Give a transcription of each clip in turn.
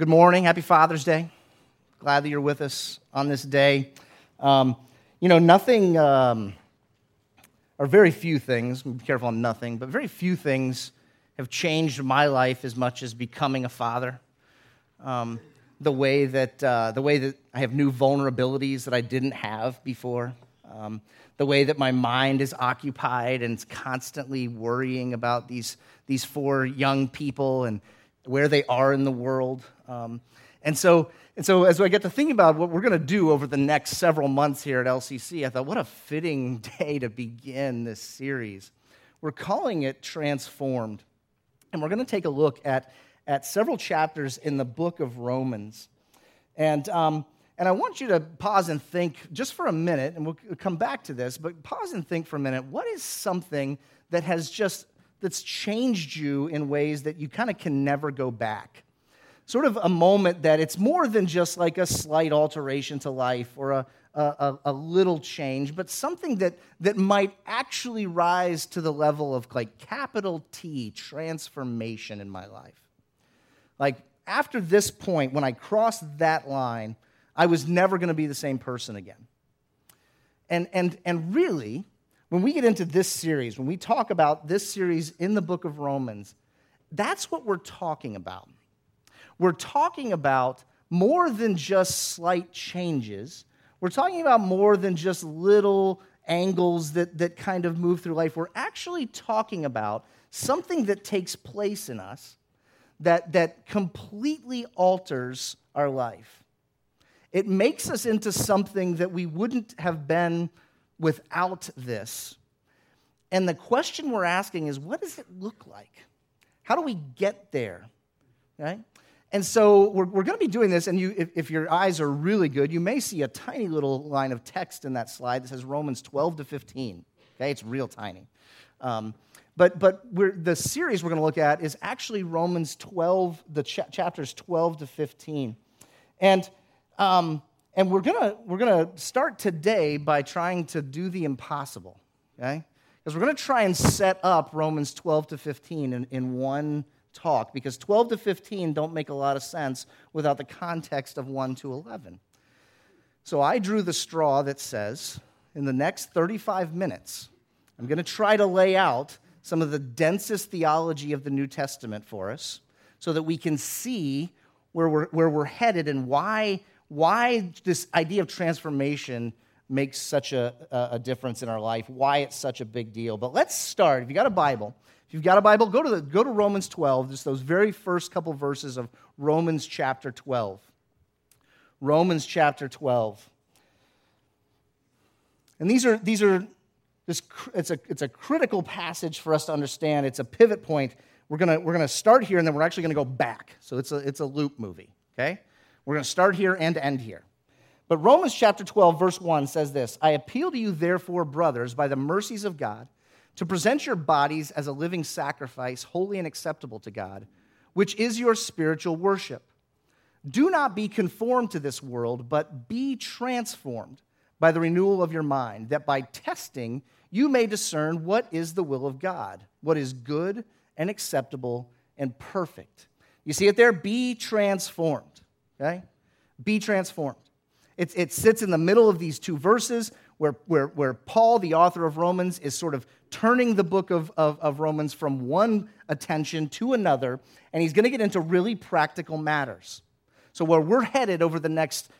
Good morning. Happy Father's Day. Glad that you're with us on this day. Or very few things, be careful on nothing, but very few things have changed my life as much as becoming a father. The way that I have new vulnerabilities that I didn't have before. The way that my mind is occupied and it's constantly worrying about these four young people and where they are in the world. And so as I get to thinking about what we're going to do over the next several months here at LCC, I thought, what a fitting day to begin this series. We're calling it Transformed, and we're going to take a look at several chapters in the book of Romans. And I want you to pause and think just for a minute, and we'll come back to this, but pause and think for a minute. What is something that that's changed you in ways that you kind of can never go back? Sort of a moment that it's more than just like a slight alteration to life or a little change, but something that might actually rise to the level of like capital T, transformation in my life. Like after this point, when I crossed that line, I was never going to be the same person again. And really, when we get into this series, when we talk about this series in the book of Romans, that's what we're talking about. We're talking about more than just slight changes. We're talking about more than just little angles that kind of move through life. We're actually talking about something that takes place in us that completely alters our life. It makes us into something that we wouldn't have been without this. And the question we're asking is, what does it look like? How do we get there? Right? And so we're going to be doing this, and if your eyes are really good, you may see a tiny little line of text in that slide that says Romans 12 to 15. Okay, it's real tiny. But the series we're going to look at is actually Romans 12, the chapters 12 to 15. And we're gonna start today by trying to do the impossible, okay? Because we're gonna try and set up Romans 12 to 15 in one talk, because 12 to 15 don't make a lot of sense without the context of 1 to 11. So I drew the straw that says, in the next 35 minutes, I'm gonna try to lay out some of the densest theology of the New Testament for us, so that we can see where we're headed and why this idea of transformation makes such a difference in our life, why it's such a big deal. But let's start. If you've got a Bible, go to Romans 12, just those very first couple verses of Romans chapter 12. Romans chapter 12. And it's a critical passage for us to understand. It's a pivot point. We're gonna start here, and then we're actually gonna go back. So it's a loop movie, okay? We're going to start here and end here. But Romans chapter 12, verse 1 says this, I appeal to you, therefore, brothers, by the mercies of God, to present your bodies as a living sacrifice, holy and acceptable to God, which is your spiritual worship. Do not be conformed to this world, but be transformed by the renewal of your mind, that by testing you may discern what is the will of God, what is good and acceptable and perfect. You see it there? Be transformed. Okay? Be transformed. It sits in the middle of these two verses where Paul, the author of Romans, is sort of turning the book of Romans from one attention to another, and he's going to get into really practical matters. So where we're headed over the next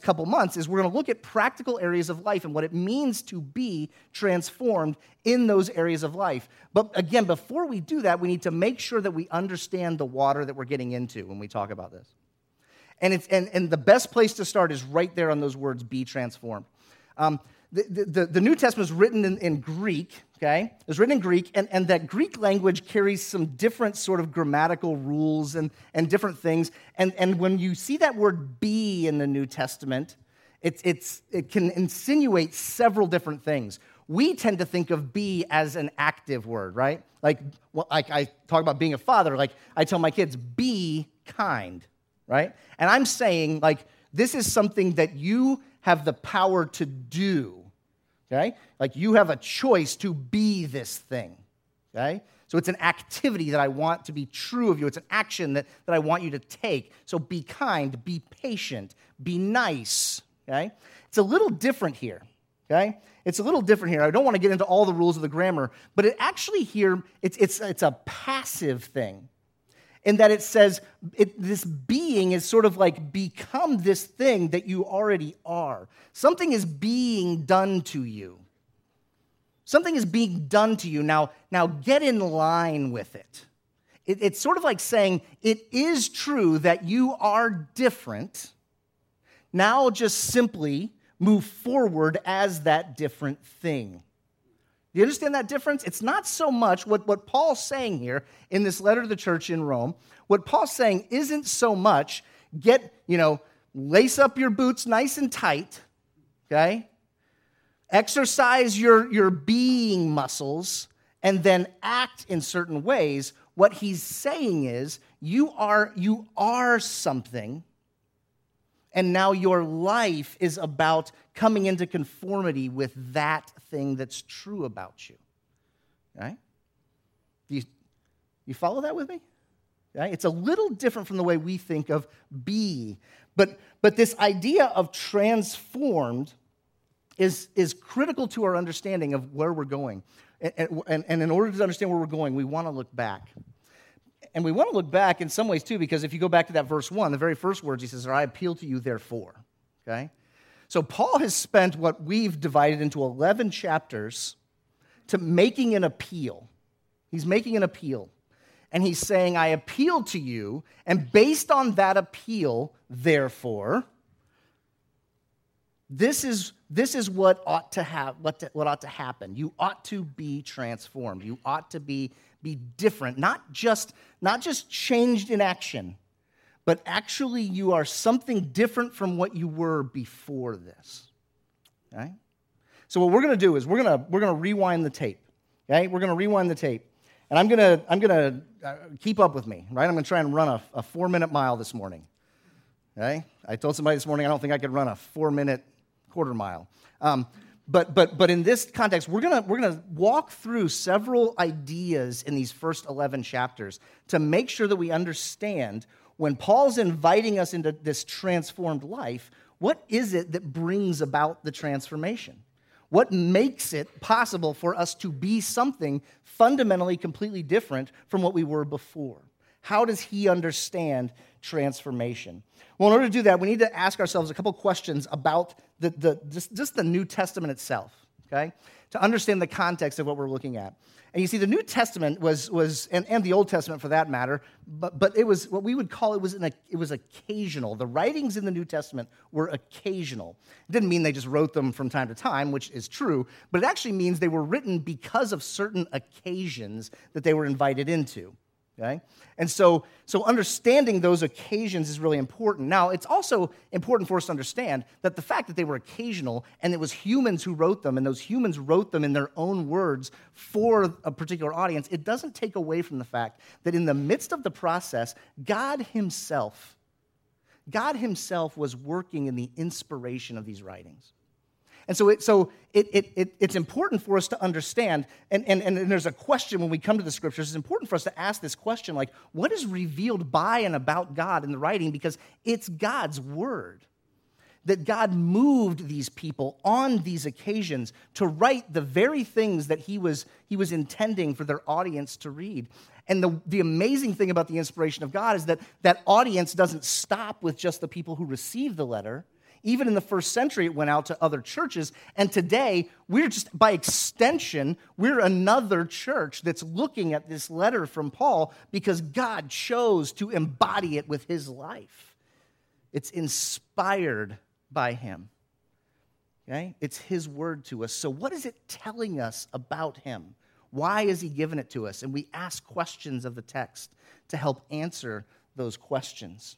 couple months is we're going to look at practical areas of life and what it means to be transformed in those areas of life. But again, before we do that, we need to make sure that we understand the water that we're getting into when we talk about this. And the best place to start is right there on those words, be transformed. The New Testament is written in Greek, okay? It was written in Greek, and that Greek language carries some different sort of grammatical rules and different things. And when you see that word be in the New Testament, it can insinuate several different things. We tend to think of be as an active word, right? Like I talk about being a father, like I tell my kids, be kind. Right? And I'm saying, like, this is something that you have the power to do, okay? Like, you have a choice to be this thing, okay? So it's an activity that I want to be true of you. It's an action that I want you to take. So be kind, be patient, be nice, okay? It's a little different here, okay? It's a little different here. I don't want to get into all the rules of the grammar, but it actually here, it's a passive thing in that it says this being is sort of like become this thing that you already are. Something is being done to you. Something is being done to you. Now get in line with it. It's sort of like saying it is true that you are different. Now just simply move forward as that different thing. Do you understand that difference? It's not so much what Paul's saying here in this letter to the church in Rome. What Paul's saying isn't so much lace up your boots nice and tight, okay? Exercise your being muscles and then act in certain ways. What he's saying is you are something, and now your life is about coming into conformity with that thing that's true about you. Right? You follow that with me? Right? It's a little different from the way we think of be. But this idea of transformed is critical to our understanding of where we're going. And in order to understand where we're going, we want to look back. And we want to look back in some ways, too, because if you go back to that verse 1, the very first words, he says, I appeal to you, therefore. Okay? So Paul has spent what we've divided into 11 chapters to making an appeal. He's making an appeal. And he's saying, I appeal to you, and based on that appeal, therefore, this is what ought to happen. You ought to be transformed. You ought to be different, not just changed in action, but actually you are something different from what you were before this. Okay? So what we're going to do is we're going to rewind the tape. Okay? We're going to rewind the tape. And I'm going to keep up with me, right? I'm going to try and run a 4-minute mile this morning. Okay? I told somebody this morning I don't think I could run a 4-minute quarter mile. But in this context, we're gonna walk through several ideas in these first 11 chapters to make sure that we understand when Paul's inviting us into this transformed life, what is it that brings about the transformation? What makes it possible for us to be something fundamentally completely different from what we were before? How does he understand transformation? Well, in order to do that, we need to ask ourselves a couple questions about just the New Testament itself, okay? To understand the context of what we're looking at. And you see, the New Testament was and the Old Testament for that matter, but it was what we would call it was occasional. The writings in the New Testament were occasional. It didn't mean they just wrote them from time to time, which is true, but it actually means they were written because of certain occasions that they were invited into. Okay? And so understanding those occasions is really important. Now, it's also important for us to understand that the fact that they were occasional and it was humans who wrote them, and those humans wrote them in their own words for a particular audience, it doesn't take away from the fact that in the midst of the process, God himself was working in the inspiration of these writings. And so it's important for us to understand, and there's a question when we come to the Scriptures. It's important for us to ask this question, like, what is revealed by and about God in the writing? Because it's God's Word, that God moved these people on these occasions to write the very things that he was intending for their audience to read. And the amazing thing about the inspiration of God is that audience doesn't stop with just the people who receive the letter. Even in the first century, it went out to other churches. And today, we're just, by extension, we're another church that's looking at this letter from Paul because God chose to embody it with his life. It's inspired by him. Okay? It's his word to us. So what is it telling us about him? Why has he given it to us? And we ask questions of the text to help answer those questions.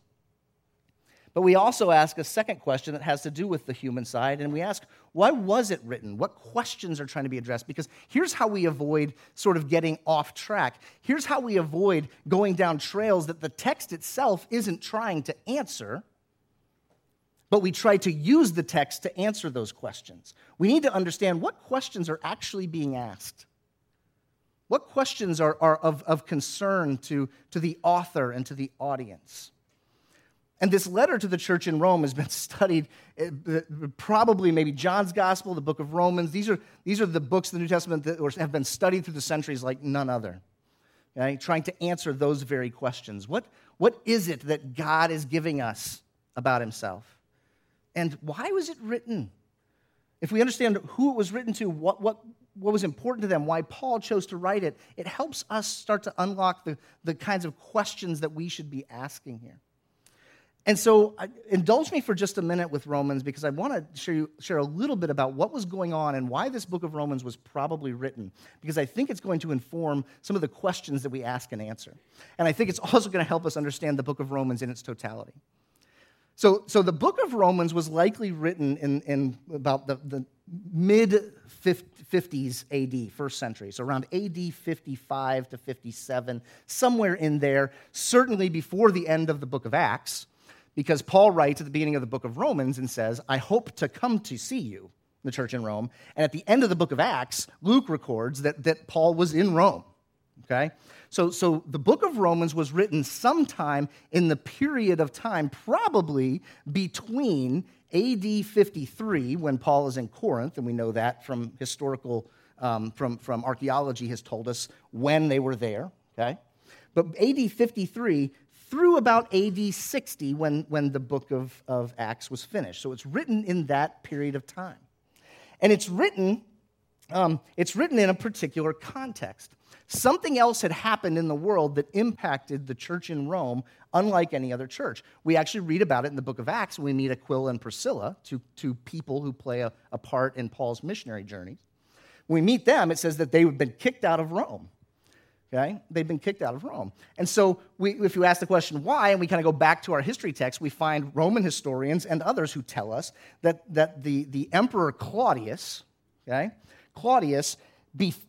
But we also ask a second question that has to do with the human side, and we ask, why was it written? What questions are trying to be addressed? Because here's how we avoid sort of getting off track. Here's how we avoid going down trails that the text itself isn't trying to answer, but we try to use the text to answer those questions. We need to understand what questions are actually being asked. What questions are of concern to the author and to the audience? And this letter to the church in Rome has been studied, probably maybe John's Gospel, the book of Romans. These are the books of the New Testament that have been studied through the centuries like none other, right? Trying to answer those very questions. What is it that God is giving us about himself? And why was it written? If we understand who it was written to, what was important to them, why Paul chose to write it, it helps us start to unlock the kinds of questions that we should be asking here. And so indulge me for just a minute with Romans, because I want to share a little bit about what was going on and why this book of Romans was probably written, because I think it's going to inform some of the questions that we ask and answer. And I think it's also going to help us understand the book of Romans in its totality. So the book of Romans was likely written in about the mid-50s AD, first century, so around AD 55 to 57, somewhere in there, certainly before the end of the book of Acts, because Paul writes at the beginning of the book of Romans and says, I hope to come to see you, the church in Rome. And at the end of the book of Acts, Luke records that Paul was in Rome, okay? So the book of Romans was written sometime in the period of time, probably between AD 53, when Paul is in Corinth, and we know that from historical, from archaeology has told us when they were there, okay? But AD 53... through about AD 60 when the book of Acts was finished. So it's written in that period of time. And it's written in a particular context. Something else had happened in the world that impacted the church in Rome unlike any other church. We actually read about it in the book of Acts when we meet Aquila and Priscilla, two people who play a part in Paul's missionary journeys. When we meet them, it says that they had been kicked out of Rome. Okay? They've been kicked out of Rome. And so if you ask the question why, and we kind of go back to our history text, we find Roman historians and others who tell us that the emperor Claudius, okay,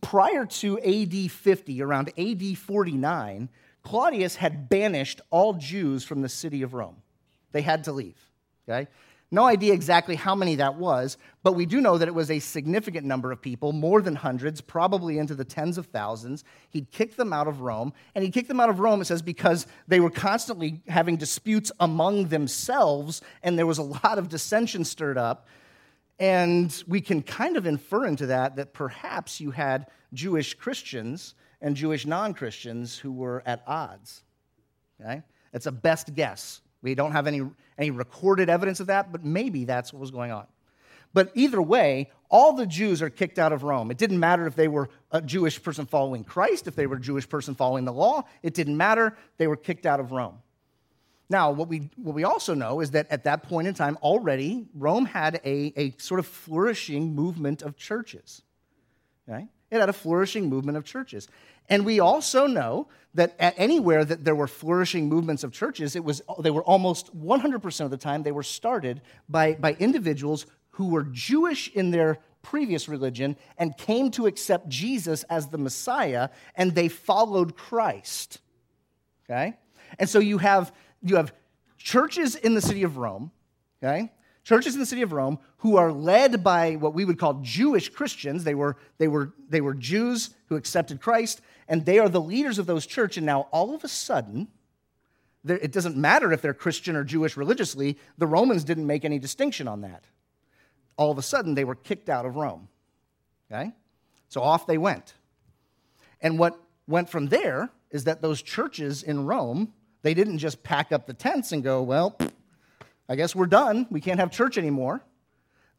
prior to AD 50, around AD 49, Claudius had banished all Jews from the city of Rome. They had to leave, okay? No idea exactly how many that was, but we do know that it was a significant number of people, more than hundreds, probably into the tens of thousands. He'd kicked them out of Rome, and it says, because they were constantly having disputes among themselves, and there was a lot of dissension stirred up. And we can kind of infer into that perhaps you had Jewish Christians and Jewish non-Christians who were at odds. Okay? That's a best guess. We don't have any recorded evidence of that, but maybe that's what was going on. But either way, all the Jews are kicked out of Rome. It didn't matter if they were a Jewish person following Christ, if they were a Jewish person following the law. It didn't matter. They were kicked out of Rome. Now, what we also know is that at that point in time, already, Rome had a sort of flourishing movement of churches, right? It had a flourishing movement of churches. And we also know that anywhere that there were flourishing movements of churches, they were almost 100% of the time they were started by individuals who were Jewish in their previous religion and came to accept Jesus as the Messiah, and they followed Christ, okay? And so you have churches in the city of Rome, okay? Churches in the city of Rome who are led by what we would call Jewish Christians. They were Jews who accepted Christ, and they are the leaders of those churches. And now all of a sudden, it doesn't matter if they're Christian or Jewish religiously. The Romans didn't make any distinction on that. All of a sudden, they were kicked out of Rome. Okay? So off they went. And what went from there is that those churches in Rome, they didn't just pack up the tents and go, well, I guess we're done. We can't have church anymore.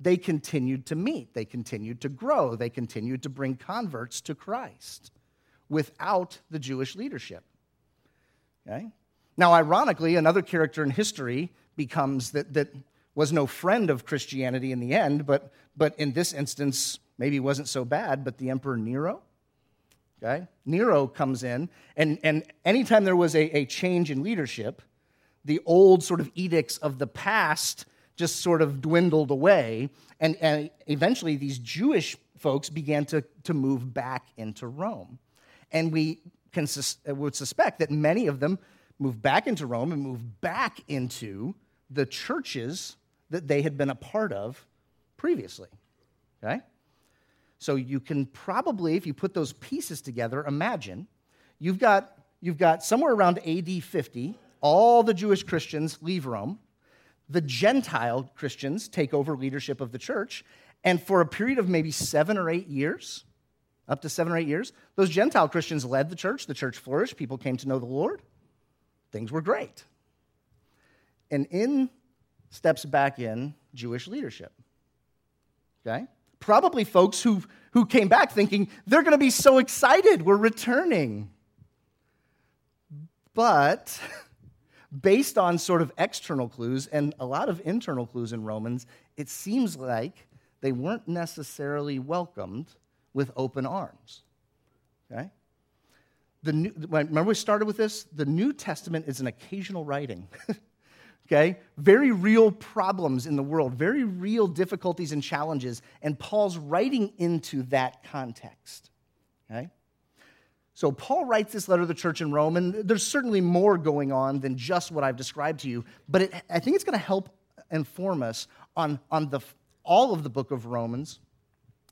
They continued to meet. They continued to grow. They continued to bring converts to Christ without the Jewish leadership. Okay? Now, ironically, another character in history becomes that was no friend of Christianity in the end, but in this instance, maybe wasn't so bad, but the Emperor Nero. Okay? Nero comes in, and anytime there was a change in leadership, the old sort of edicts of the past just sort of dwindled away, and eventually these Jewish folks began to move back into Rome. And we would suspect that many of them moved back into Rome and moved back into the churches that they had been a part of previously, okay? So you can probably, if you put those pieces together, imagine you've got somewhere around AD 50, all the Jewish Christians leave Rome. The Gentile Christians take over leadership of the church, and for a period of maybe 7 or 8 years, up to 7 or 8 years, those Gentile Christians led the church flourished, people came to know the Lord, things were great. And in steps back in Jewish leadership, okay? Probably folks who came back thinking, they're going to be so excited, we're returning. But based on sort of external clues and a lot of internal clues in Romans, it seems like they weren't necessarily welcomed with open arms, okay? Remember we started with this? The New Testament is an occasional writing, okay? Very real problems in the world, very real difficulties and challenges, and Paul's writing into that context, okay? So Paul writes this letter to the church in Rome, and there's certainly more going on than just what I've described to you, but I think it's going to help inform us on all of the book of Romans,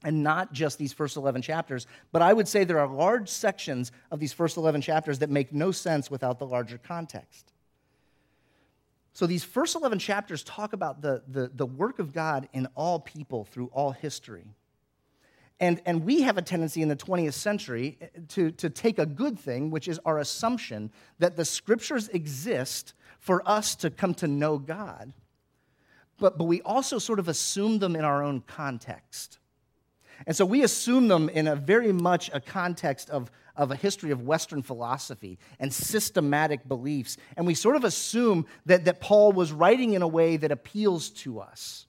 and not just these first 11 chapters, but I would say there are large sections of these first 11 chapters that make no sense without the larger context. So these first 11 chapters talk about the work of God in all people through all history. And we have a tendency in the 20th century to take a good thing, which is our assumption that the Scriptures exist for us to come to know God, but we also sort of assume them in our own context. And so we assume them in a very much a context of a history of Western philosophy and systematic beliefs. And we sort of assume that Paul was writing in a way that appeals to us.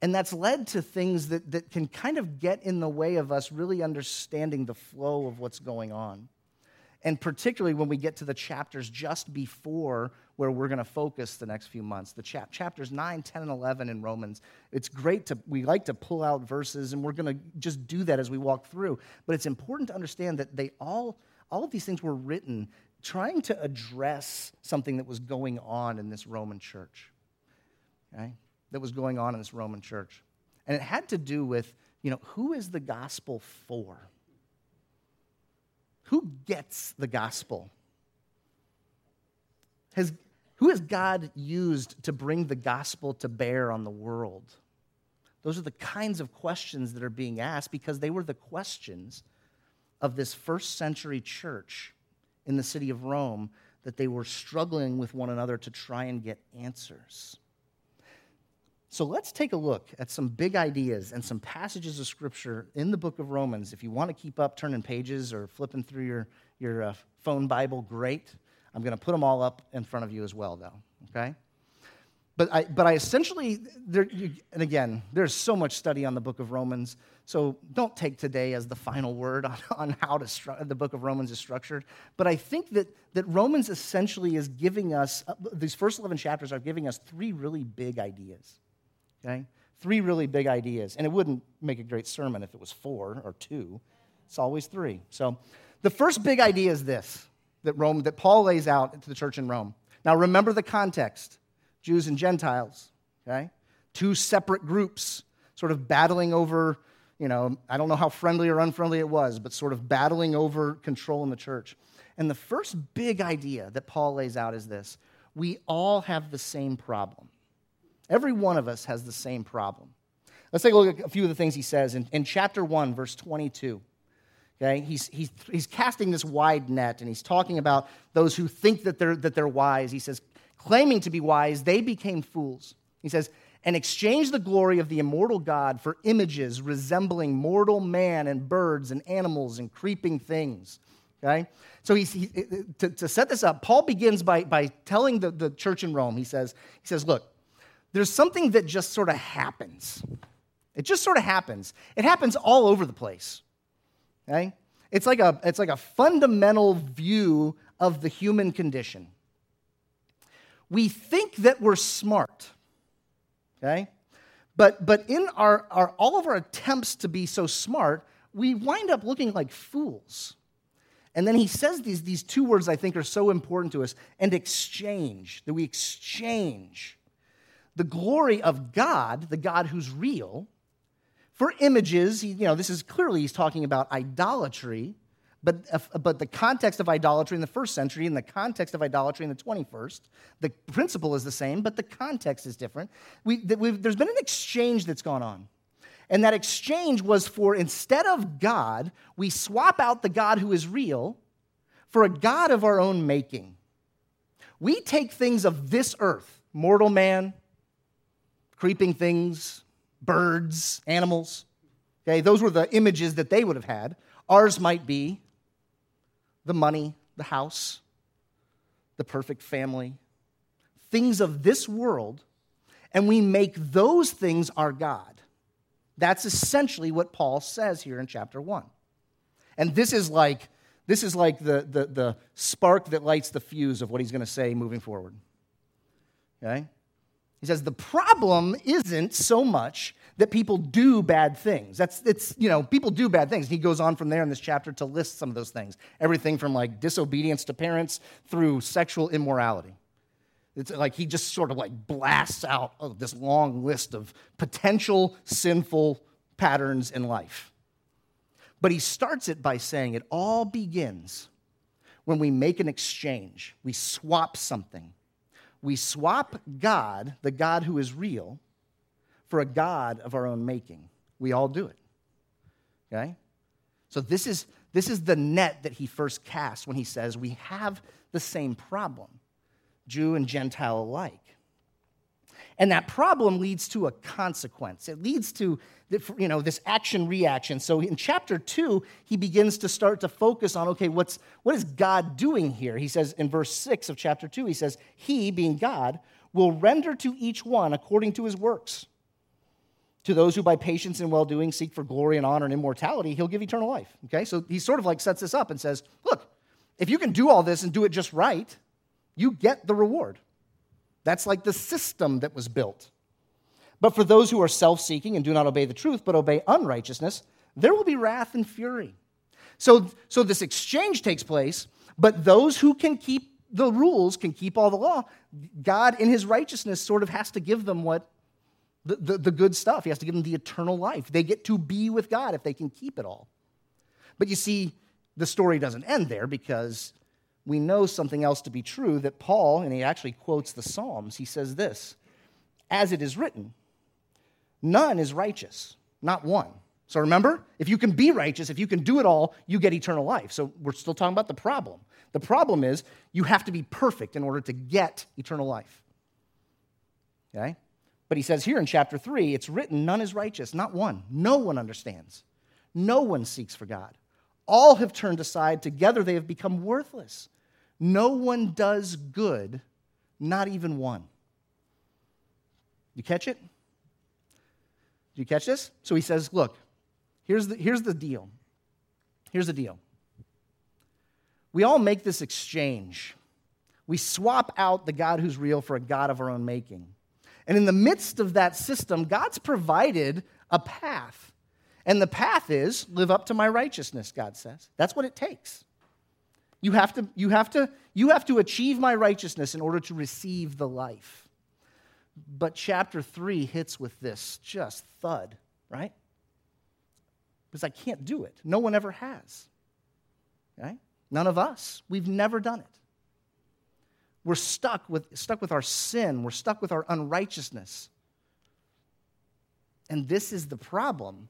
And that's led to things that can kind of get in the way of us really understanding the flow of what's going on. And particularly when we get to the chapters just before where we're going to focus the next few months, the chapters 9, 10, and 11 in Romans. It's great we like to pull out verses, and we're going to just do that as we walk through. But it's important to understand that all of these things were written trying to address something that was going on in this Roman church, okay? That was going on in this Roman church. And it had to do with, who is the gospel for? Who gets the gospel? Who has God used to bring the gospel to bear on the world? Those are the kinds of questions that are being asked because they were the questions of this first century church in the city of Rome that they were struggling with one another to try and get answers. So let's take a look at some big ideas and some passages of Scripture in the book of Romans. If you want to keep up turning pages or flipping through your phone Bible, great. I'm going to put them all up in front of you as well, though, okay? But I essentially, and again, there's so much study on the book of Romans, so don't take today as the final word on how the book of Romans is structured. But I think that Romans essentially is giving us, these first 11 chapters are giving us three really big ideas. Okay? Three really big ideas. And it wouldn't make a great sermon if it was 4 or 2. It's always 3. So the first big idea is this, that Paul lays out to the church in Rome. Now remember the context, Jews and Gentiles, okay? Two separate groups sort of battling over, I don't know how friendly or unfriendly it was, but sort of battling over control in the church. And the first big idea that Paul lays out is this: we all have the same problem. Every one of us has the same problem. Let's take a look at a few of the things he says in chapter 1, verse 22. Okay, he's casting this wide net, and he's talking about those who think that they're wise. He says, claiming to be wise, they became fools. He says, and exchanged the glory of the immortal God for images resembling mortal man and birds and animals and creeping things. Okay, so to set this up, Paul begins by telling the church in Rome. He says, look. There's something that just sort of happens. It just sort of happens. It happens all over the place. Okay? It's like a fundamental view of the human condition. We think that we're smart. Okay? But in all of our attempts to be so smart, we wind up looking like fools. And then he says these two words I think are so important to us, and exchange, that we exchange the glory of God, the God who's real, for images, you know, this is clearly he's talking about idolatry, but the context of idolatry in the first century and the context of idolatry in the 21st, the principle is the same, but the context is different. There's been an exchange that's gone on. And that exchange was for, instead of God, we swap out the God who is real for a God of our own making. We take things of this earth, mortal man, creeping things, birds, animals. Okay, those were the images that they would have had. Ours might be the money, the house, the perfect family, things of this world, and we make those things our God. That's essentially what Paul says here in chapter 1. And this is like the spark that lights the fuse of what he's going to say moving forward. Okay? He says, the problem isn't so much that people do bad things. People do bad things. He goes on from there in this chapter to list some of those things. Everything from like disobedience to parents through sexual immorality. It's like he just sort of like blasts out this long list of potential sinful patterns in life. But he starts it by saying it all begins when we make an exchange. We swap something. We swap God, the God who is real, for a God of our own making. We all do it. Okay? So this is the net that he first casts when he says we have the same problem, Jew and Gentile alike. And that problem leads to a consequence. It leads to, you know, this action-reaction. So in chapter 2, he begins to start to focus on, okay, what is God doing here? He says in verse 6 of chapter 2, he says, he, being God, will render to each one according to his works. To those who by patience and well-doing seek for glory and honor and immortality, he'll give eternal life. Okay, so he sort of like sets this up and says, look, if you can do all this and do it just right, you get the reward. That's like the system that was built. But for those who are self-seeking and do not obey the truth, but obey unrighteousness, there will be wrath and fury. So this exchange takes place, but those who can keep the rules, can keep all the law, God in his righteousness sort of has to give them the good stuff. He has to give them the eternal life. They get to be with God if they can keep it all. But you see, the story doesn't end there because we know something else to be true that Paul, and he actually quotes the Psalms, he says this, as it is written, none is righteous, not one. So remember, if you can be righteous, if you can do it all, you get eternal life. So we're still talking about the problem. The problem is you have to be perfect in order to get eternal life. Okay? But he says here in chapter 3, it's written, none is righteous, not one. No one understands. No one seeks for God. All have turned aside. Together they have become worthless. No one does good, not even one. You catch it? Do you catch this? So he says, look, here's the deal. Here's the deal. We all make this exchange. We swap out the God who's real for a God of our own making. And in the midst of that system, God's provided a path. And the path is, live up to my righteousness, God says. That's what it takes. You have to achieve my righteousness in order to receive the life. But chapter 3 hits with this just thud, right? Because I can't do it. No one ever has. Okay? None of us. We've never done it. We're stuck with our sin. We're stuck with our unrighteousness. And this is the problem.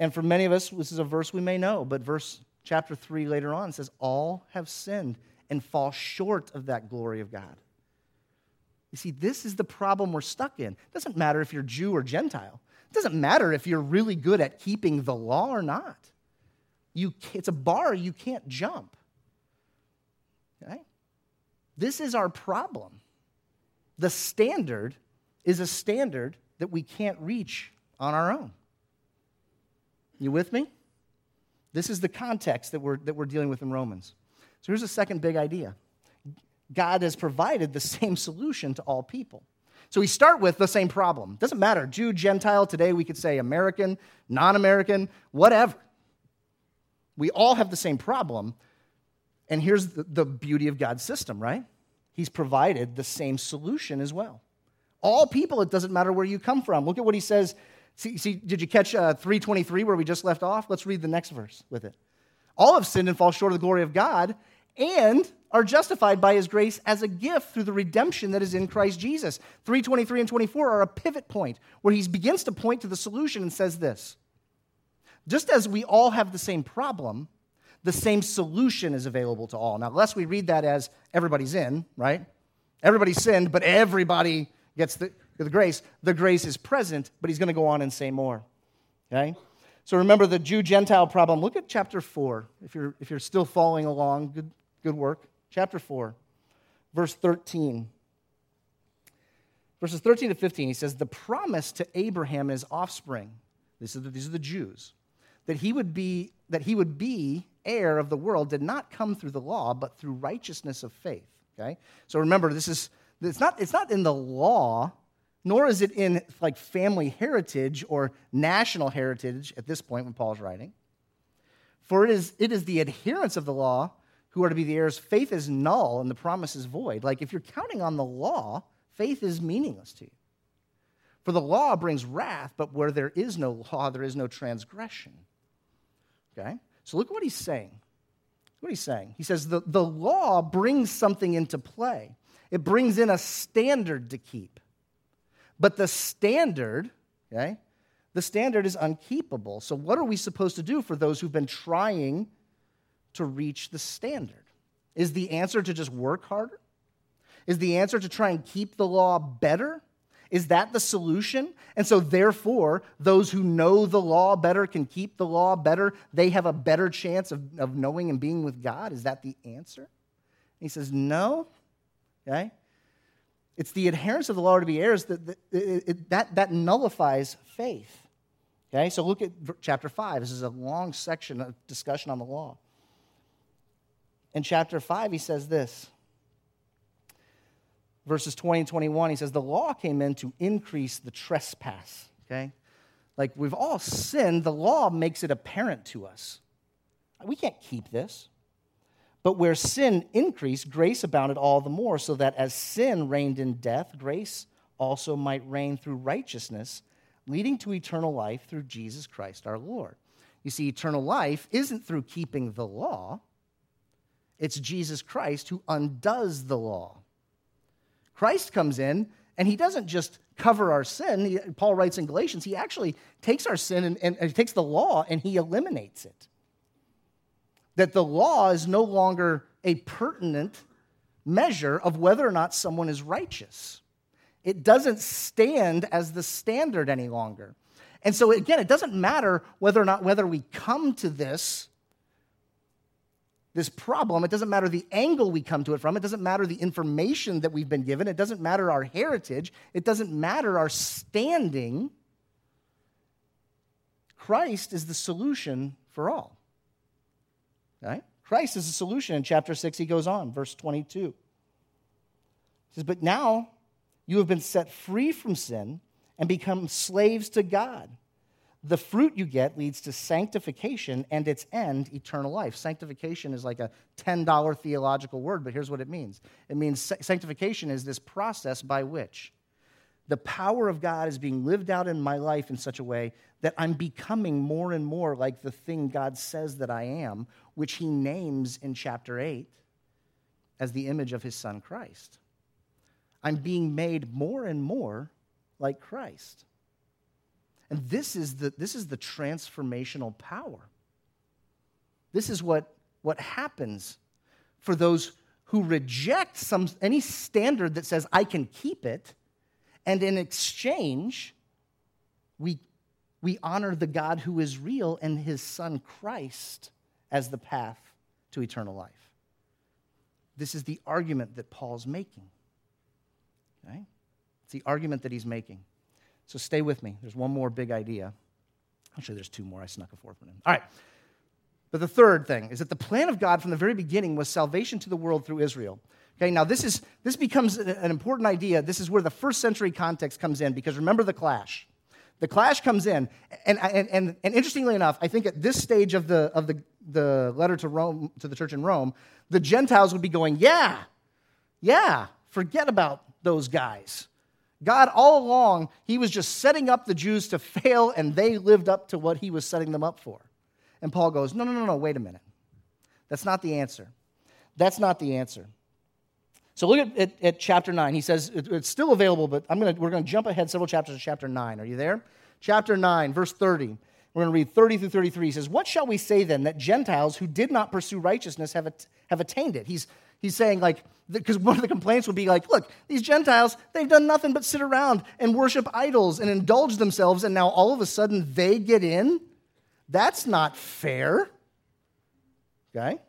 And for many of us, this is a verse we may know, but chapter 3 later on says, all have sinned and fall short of that glory of God. You see, this is the problem we're stuck in. It doesn't matter if you're Jew or Gentile. It doesn't matter if you're really good at keeping the law or not. It's a bar you can't jump. Okay? This is our problem. The standard is a standard that we can't reach on our own. You with me? This is the context that we're dealing with in Romans. So here's the second big idea. God has provided the same solution to all people. So we start with the same problem. Doesn't matter, Jew, Gentile, today we could say American, non-American, whatever. We all have the same problem. And here's the beauty of God's system, right? He's provided the same solution as well. All people, it doesn't matter where you come from. Look at what he says See, did you catch 3:23 where we just left off? Let's read the next verse with it. All have sinned and fall short of the glory of God and are justified by his grace as a gift through the redemption that is in Christ Jesus. 3:23 and 24 are a pivot point where he begins to point to the solution and says this. Just as we all have the same problem, the same solution is available to all. Now, lest we read that as everybody's in, right? Everybody's sinned, but everybody gets the grace. The grace is present, but he's going to go on and say more, okay? So remember the Jew-Gentile problem. Look at chapter 4. If you're still following along, good work. Chapter 4, verse 13. Verses 13 to 15, he says, the promise to Abraham and his offspring, these are the Jews, that he would be heir of the world did not come through the law, but through righteousness of faith, okay? So remember, it's not in the law, nor is it in like family heritage or national heritage at this point when Paul's writing. For it is the adherents of the law who are to be the heirs. Faith is null and the promise is void. Like if you're counting on the law, faith is meaningless to you. For the law brings wrath, but where there is no law, there is no transgression. Okay? So look at what he's saying. He says the law brings something into play. It brings in a standard to keep. But the standard, okay, the standard is unkeepable. So what are we supposed to do for those who've been trying to reach the standard? Is the answer to just work harder? Is the answer to try and keep the law better? Is that the solution? And so therefore, those who know the law better can keep the law better. They have a better chance of knowing and being with God. Is that the answer? And he says, no, okay? It's the adherence of the law to be heirs that nullifies faith. Okay, so look at chapter 5. This is a long section of discussion on the law. In chapter 5, he says this. Verses 20 and 21, he says, the law came in to increase the trespass, okay? Like, we've all sinned. The law makes it apparent to us. We can't keep this. But where sin increased, grace abounded all the more, so that as sin reigned in death, grace also might reign through righteousness, leading to eternal life through Jesus Christ our Lord. You see, eternal life isn't through keeping the law. It's Jesus Christ who undoes the law. Christ comes in, and he doesn't just cover our sin. Paul writes in Galatians, he actually takes our sin and he takes the law and he eliminates it. That the law is no longer a pertinent measure of whether or not someone is righteous. It doesn't stand as the standard any longer. And so again, it doesn't matter whether we come to this problem, it doesn't matter the angle we come to it from, it doesn't matter the information that we've been given, it doesn't matter our heritage, it doesn't matter our standing. Christ is the solution for all. Right? Christ is the solution. In chapter 6, he goes on, verse 22. He says, but now you have been set free from sin and become slaves to God. The fruit you get leads to sanctification and its end, eternal life. Sanctification is like a $10 theological word, but here's what it means. It means sanctification is this process by which the power of God is being lived out in my life in such a way that I'm becoming more and more like the thing God says that I am, which he names in chapter 8 as the image of his son Christ. I'm being made more and more like Christ. And this is the transformational power. This is what happens for those who reject any standard that says I can keep it, and in exchange, we honor the God who is real and his son Christ as the path to eternal life. This is the argument that Paul's making. Okay? It's the argument that he's making. So stay with me. There's one more big idea. Actually, there's two more. I snuck a fourth one in. All right. But the third thing is that the plan of God from the very beginning was salvation to the world through Israel. Okay, now this becomes an important idea. This is where the first century context comes in, because remember the clash. The clash comes in, and interestingly enough, I think at this stage of the letter to Rome, to the church in Rome, the Gentiles would be going, yeah, forget about those guys. God, all along, he was just setting up the Jews to fail, and they lived up to what he was setting them up for. And Paul goes, no, wait a minute. That's not the answer. That's not the answer. So look at chapter 9. He says, it's still available, but we're going to jump ahead several chapters to chapter 9. Are you there? Chapter 9, verse 30. We're going to read 30 through 33. He says, what shall we say then that Gentiles who did not pursue righteousness have attained it? He's saying, like, because one of the complaints would be like, look, these Gentiles, they've done nothing but sit around and worship idols and indulge themselves, and now all of a sudden they get in? That's not fair. Okay?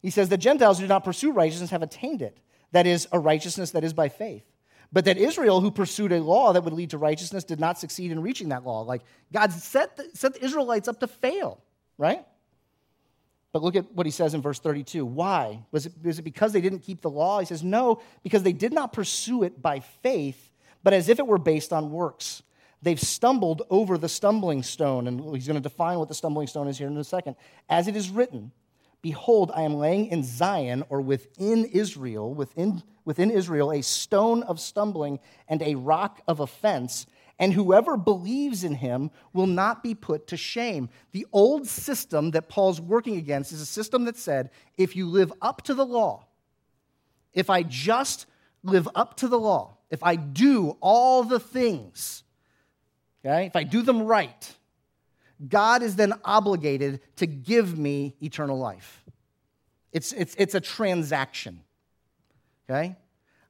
He says, the Gentiles who do not pursue righteousness have attained it. That is, a righteousness that is by faith. But that Israel, who pursued a law that would lead to righteousness, did not succeed in reaching that law. Like, God set the Israelites up to fail, right? But look at what he says in verse 32. Why? Was it because they didn't keep the law? He says, no, because they did not pursue it by faith, but as if it were based on works. They've stumbled over the stumbling stone. And he's going to define what the stumbling stone is here in a second. As it is written, behold, I am laying in Zion, or within Israel, a stone of stumbling and a rock of offense, and whoever believes in him will not be put to shame. The old system that Paul's working against is a system that said, if you live up to the law, if I just live up to the law, if I do all the things, okay, if I do them right, God is then obligated to give me eternal life. It's a transaction, okay?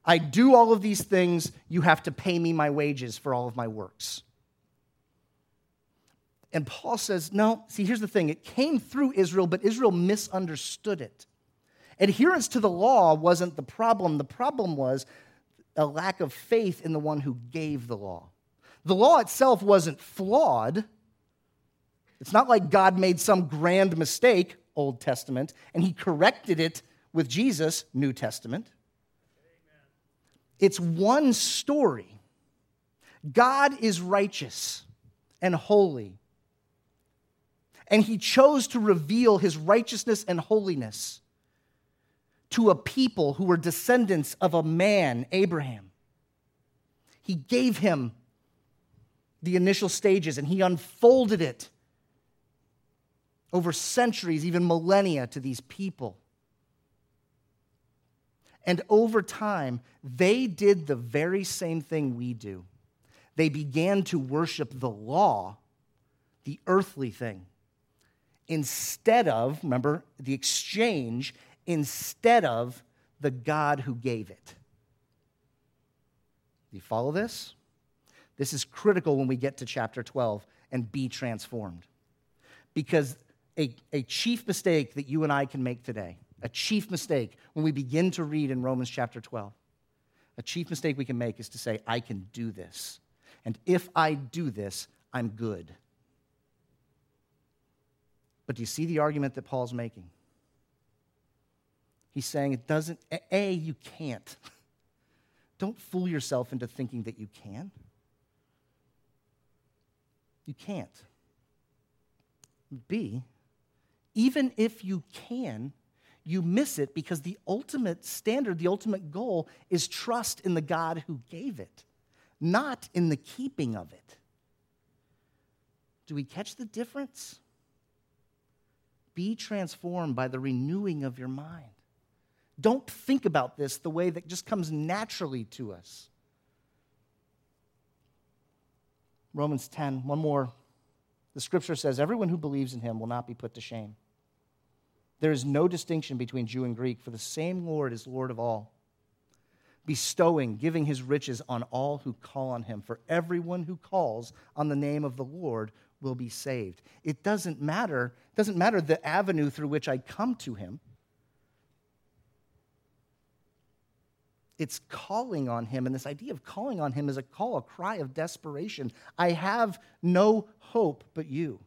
I do all of these things, you have to pay me my wages for all of my works. And Paul says, no, see, here's the thing. It came through Israel, but Israel misunderstood it. Adherence to the law wasn't the problem. The problem was a lack of faith in the one who gave the law. The law itself wasn't flawed. It's not like God made some grand mistake, Old Testament, and he corrected it with Jesus, New Testament. Amen. It's one story. God is righteous and holy, and he chose to reveal his righteousness and holiness to a people who were descendants of a man, Abraham. He gave him the initial stages, and he unfolded it over centuries, even millennia, to these people. And over time, they did the very same thing we do. They began to worship the law, the earthly thing, instead of the God who gave it. Do you follow this? This is critical when we get to chapter 12 and be transformed. Because a chief mistake that you and I can make today, a chief mistake when we begin to read in Romans chapter 12, a chief mistake we can make is to say, I can do this. And if I do this, I'm good. But do you see the argument that Paul's making? He's saying it doesn't, you can't. Don't fool yourself into thinking that you can. You can't. B, even if you can, you miss it because the ultimate standard, the ultimate goal is trust in the God who gave it, not in the keeping of it. Do we catch the difference? Be transformed by the renewing of your mind. Don't think about this the way that just comes naturally to us. Romans 10, one more. The scripture says, everyone who believes in him will not be put to shame. There is no distinction between Jew and Greek, for the same Lord is Lord of all, bestowing, giving his riches on all who call on him. For everyone who calls on the name of the Lord will be saved. It doesn't matter the avenue through which I come to him. It's calling on him, and this idea of calling on him is a cry of desperation. I have no hope but you.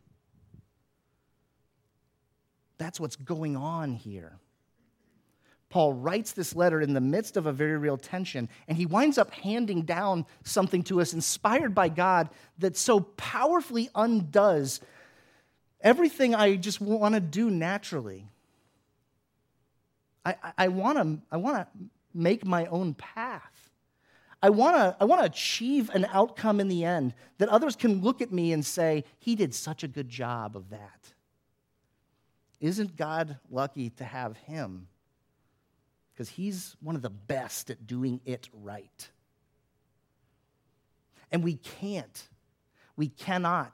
That's what's going on here. Paul writes this letter in the midst of a very real tension, and he winds up handing down something to us inspired by God that so powerfully undoes everything I just want to do naturally. I want to make my own path. I want to achieve an outcome in the end that others can look at me and say, he did such a good job of that. Isn't God lucky to have him? Because he's one of the best at doing it right. And we cannot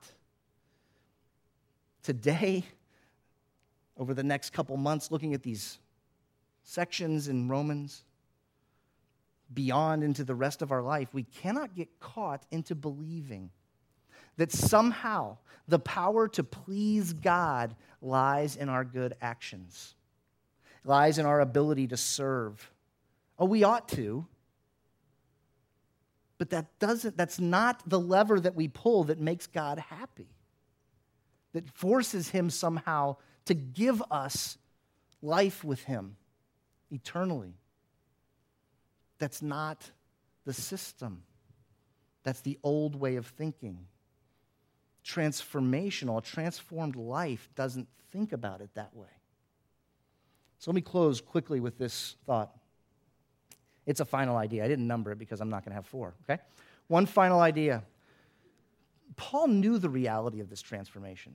today, over the next couple months, looking at these sections in Romans, beyond into the rest of our life, we cannot get caught into believing that somehow the power to please God lies in our good actions, lies in our ability to serve. Oh, we ought to, but that's not the lever that we pull that makes God happy, that forces him somehow to give us life with him eternally. That's not the system. That's the old way of thinking. Transformational, a transformed life doesn't think about it that way. So let me close quickly with this thought. It's a final idea. I didn't number it because I'm not going to have 4, okay? One final idea. Paul knew the reality of this transformation.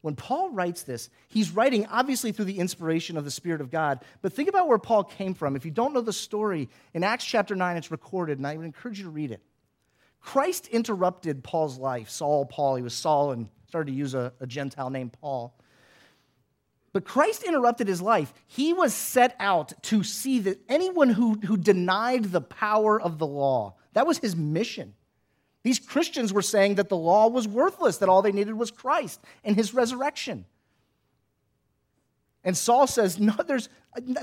When Paul writes this, he's writing obviously through the inspiration of the Spirit of God, but think about where Paul came from. If you don't know the story, in Acts chapter 9, it's recorded, and I would encourage you to read it. Christ interrupted Paul's life, Paul. He was Saul and started to use a Gentile name, Paul. But Christ interrupted his life. He was set out to see that anyone who denied the power of the law, that was his mission. These Christians were saying that the law was worthless, that all they needed was Christ and his resurrection. And Saul says, no,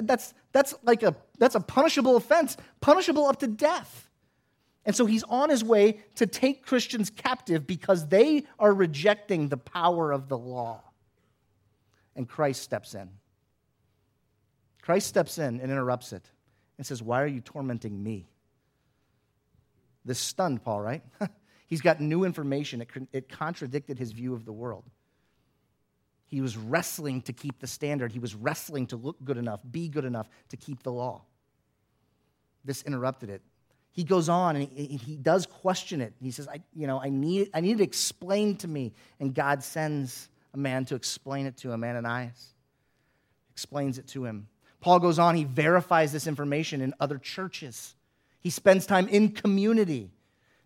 that's a punishable offense, punishable up to death. And so he's on his way to take Christians captive because they are rejecting the power of the law. And Christ steps in. Christ steps in and interrupts it and says, why are you tormenting me? This stunned Paul, right? He's got new information. It contradicted his view of the world. He was wrestling to keep the standard. He was wrestling to look good enough, be good enough to keep the law. This interrupted it. He goes on and he does question it. He says, I need it explained to me. And God sends a man to explain it to him, Ananias. Explains it to him. Paul goes on, he verifies this information in other churches. He spends time in community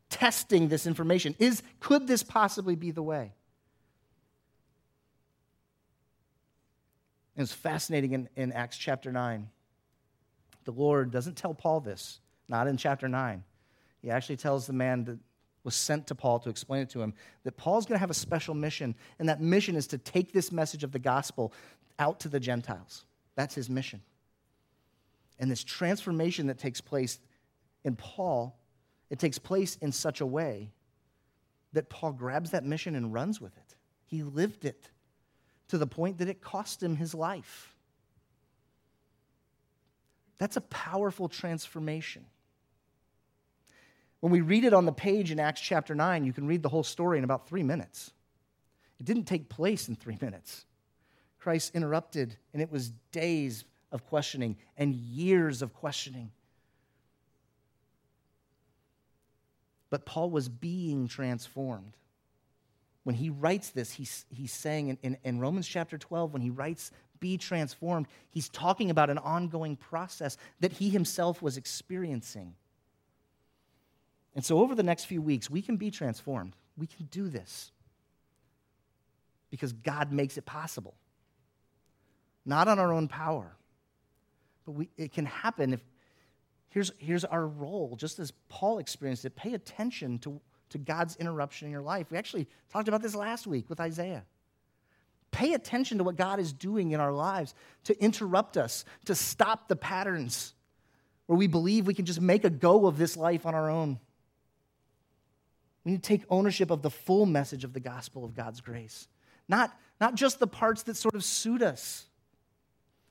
testing this information. Could this possibly be the way? And it's fascinating in Acts chapter 9. The Lord doesn't tell Paul this, not in chapter 9. He actually tells the man that was sent to Paul to explain it to him that Paul's going to have a special mission, and that mission is to take this message of the gospel out to the Gentiles. That's his mission. And this transformation that takes place in Paul, it takes place in such a way that Paul grabs that mission and runs with it. He lived it to the point that it cost him his life. That's a powerful transformation. When we read it on the page in Acts chapter 9, you can read the whole story in about 3 minutes. It didn't take place in 3 minutes. Christ interrupted, and it was days of questioning and years of questioning. But Paul was being transformed. When he writes this, he's saying in Romans chapter 12, when he writes, be transformed, he's talking about an ongoing process that he himself was experiencing. And so over the next few weeks, we can be transformed. We can do this because God makes it possible. Not on our own power, but it can happen if, Here's our role, just as Paul experienced it. Pay attention to God's interruption in your life. We actually talked about this last week with Isaiah. Pay attention to what God is doing in our lives to interrupt us, to stop the patterns where we believe we can just make a go of this life on our own. We need to take ownership of the full message of the gospel of God's grace, not just the parts that sort of suit us.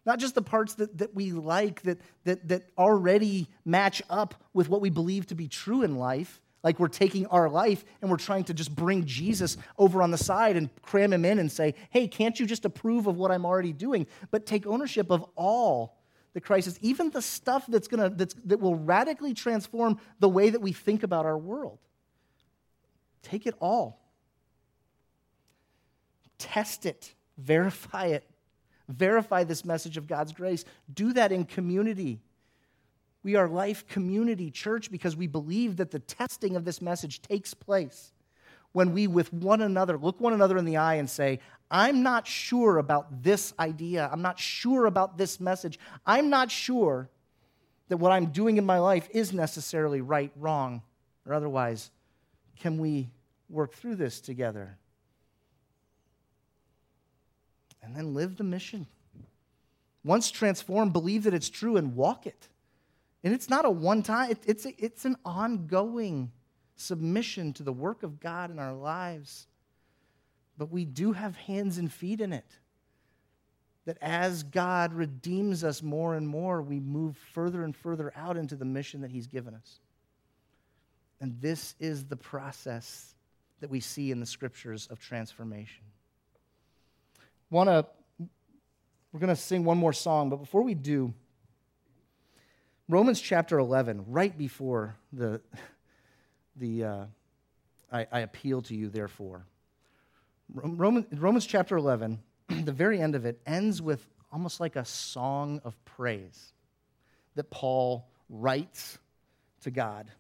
Not just the parts that we like, that already match up with what we believe to be true in life, like we're taking our life and we're trying to just bring Jesus over on the side and cram him in and say, hey, can't you just approve of what I'm already doing? But take ownership of all the crisis, even the stuff that will radically transform the way that we think about our world. Take it all. Test it. Verify it. Verify this message of God's grace. Do that in community. We are Life Community Church because we believe that the testing of this message takes place when we, with one another, look one another in the eye and say, I'm not sure about this idea. I'm not sure about this message. I'm not sure that what I'm doing in my life is necessarily right, wrong, or otherwise. Can we work through this together? And then live the mission. Once transformed, believe that it's true and walk it. And it's not a one-time, it's an ongoing submission to the work of God in our lives. But we do have hands and feet in it. That as God redeems us more and more, we move further and further out into the mission that he's given us. And this is the process that we see in the scriptures of transformation. We're going to sing one more song, but before we do, Romans chapter 11, right before the I appeal to you, therefore. Romans chapter 11, the very end of it, ends with almost like a song of praise that Paul writes to God.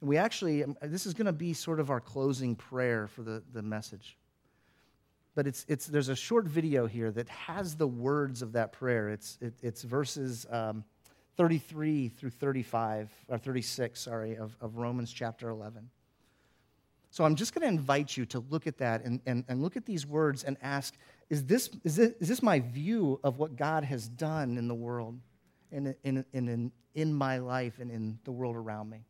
And we actually, this is going to be sort of our closing prayer for the message. But there's a short video here that has the words of that prayer. It's verses 33 through 35, or 36, of Romans chapter 11. So I'm just going to invite you to look at that and look at these words and ask, is this my view of what God has done in the world and in my life and in the world around me?